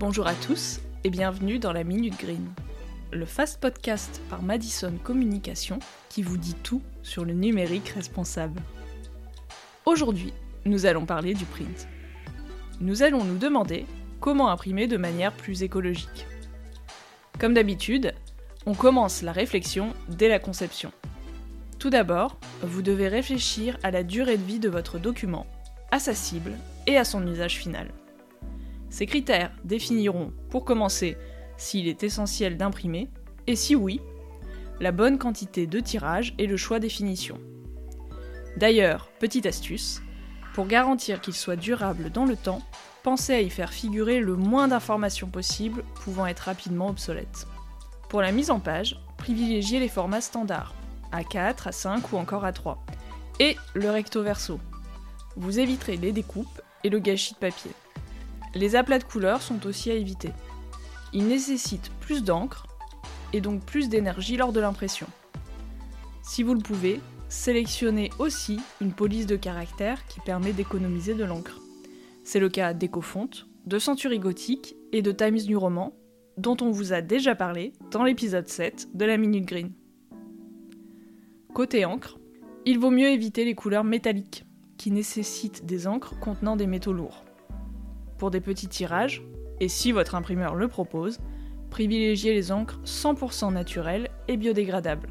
Bonjour à tous et bienvenue dans la Minute Green, le fast podcast par Madison Communication qui vous dit tout sur le numérique responsable. Aujourd'hui, nous allons parler du print. Nous allons nous demander comment imprimer de manière plus écologique. Comme d'habitude, on commence la réflexion dès la conception. Tout d'abord, vous devez réfléchir à la durée de vie de votre document, à sa cible et à son usage final. Ces critères définiront, pour commencer, s'il est essentiel d'imprimer, et si oui, la bonne quantité de tirage et le choix des finitions. D'ailleurs, petite astuce, pour garantir qu'il soit durable dans le temps, pensez à y faire figurer le moins d'informations possible, pouvant être rapidement obsolètes. Pour la mise en page, privilégiez les formats standards, A4, A5 ou encore A3, et le recto verso. Vous éviterez les découpes et le gâchis de papier. Les aplats de couleurs sont aussi à éviter. Ils nécessitent plus d'encre et donc plus d'énergie lors de l'impression. Si vous le pouvez, sélectionnez aussi une police de caractères qui permet d'économiser de l'encre. C'est le cas d'EcoFont, de Century Gothic et de Times New Roman, dont on vous a déjà parlé dans l'épisode 7 de la Minute Green. Côté encre, il vaut mieux éviter les couleurs métalliques, qui nécessitent des encres contenant des métaux lourds. Pour des petits tirages, et si votre imprimeur le propose, privilégiez les encres 100% naturelles et biodégradables.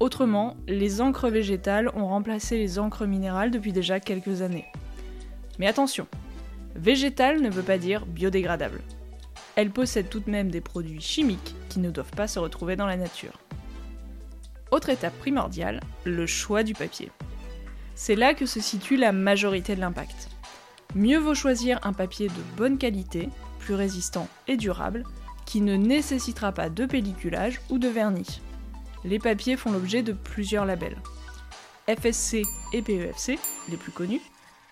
Autrement, les encres végétales ont remplacé les encres minérales depuis déjà quelques années. Mais attention, végétale ne veut pas dire biodégradable. Elle possède tout de même des produits chimiques qui ne doivent pas se retrouver dans la nature. Autre étape primordiale, le choix du papier. C'est là que se situe la majorité de l'impact. Mieux vaut choisir un papier de bonne qualité, plus résistant et durable, qui ne nécessitera pas de pelliculage ou de vernis. Les papiers font l'objet de plusieurs labels. FSC et PEFC, les plus connus,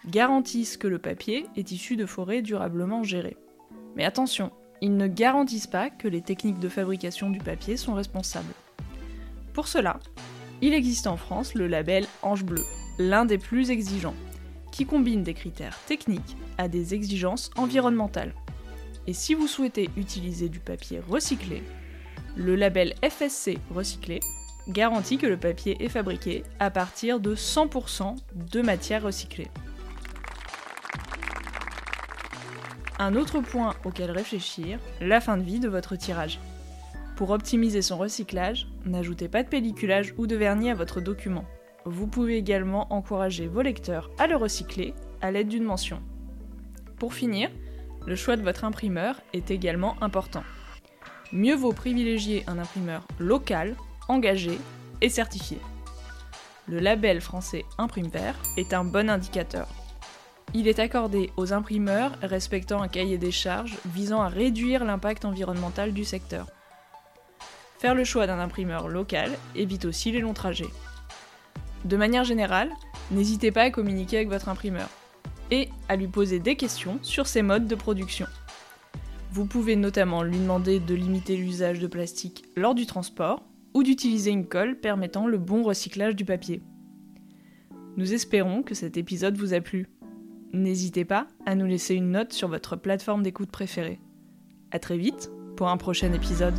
garantissent que le papier est issu de forêts durablement gérées. Mais attention, ils ne garantissent pas que les techniques de fabrication du papier sont responsables. Pour cela, il existe en France le label Ange Bleu, l'un des plus exigeants, qui combine des critères techniques à des exigences environnementales. Et si vous souhaitez utiliser du papier recyclé, le label FSC recyclé garantit que le papier est fabriqué à partir de 100% de matière recyclée. Un autre point auquel réfléchir, la fin de vie de votre tirage. Pour optimiser son recyclage, n'ajoutez pas de pelliculage ou de vernis à votre document. Vous pouvez également encourager vos lecteurs à le recycler à l'aide d'une mention. Pour finir, le choix de votre imprimeur est également important. Mieux vaut privilégier un imprimeur local, engagé et certifié. Le label français Imprime Vert est un bon indicateur. Il est accordé aux imprimeurs respectant un cahier des charges visant à réduire l'impact environnemental du secteur. Faire le choix d'un imprimeur local évite aussi les longs trajets. De manière générale, n'hésitez pas à communiquer avec votre imprimeur et à lui poser des questions sur ses modes de production. Vous pouvez notamment lui demander de limiter l'usage de plastique lors du transport ou d'utiliser une colle permettant le bon recyclage du papier. Nous espérons que cet épisode vous a plu. N'hésitez pas à nous laisser une note sur votre plateforme d'écoute préférée. À très vite pour un prochain épisode.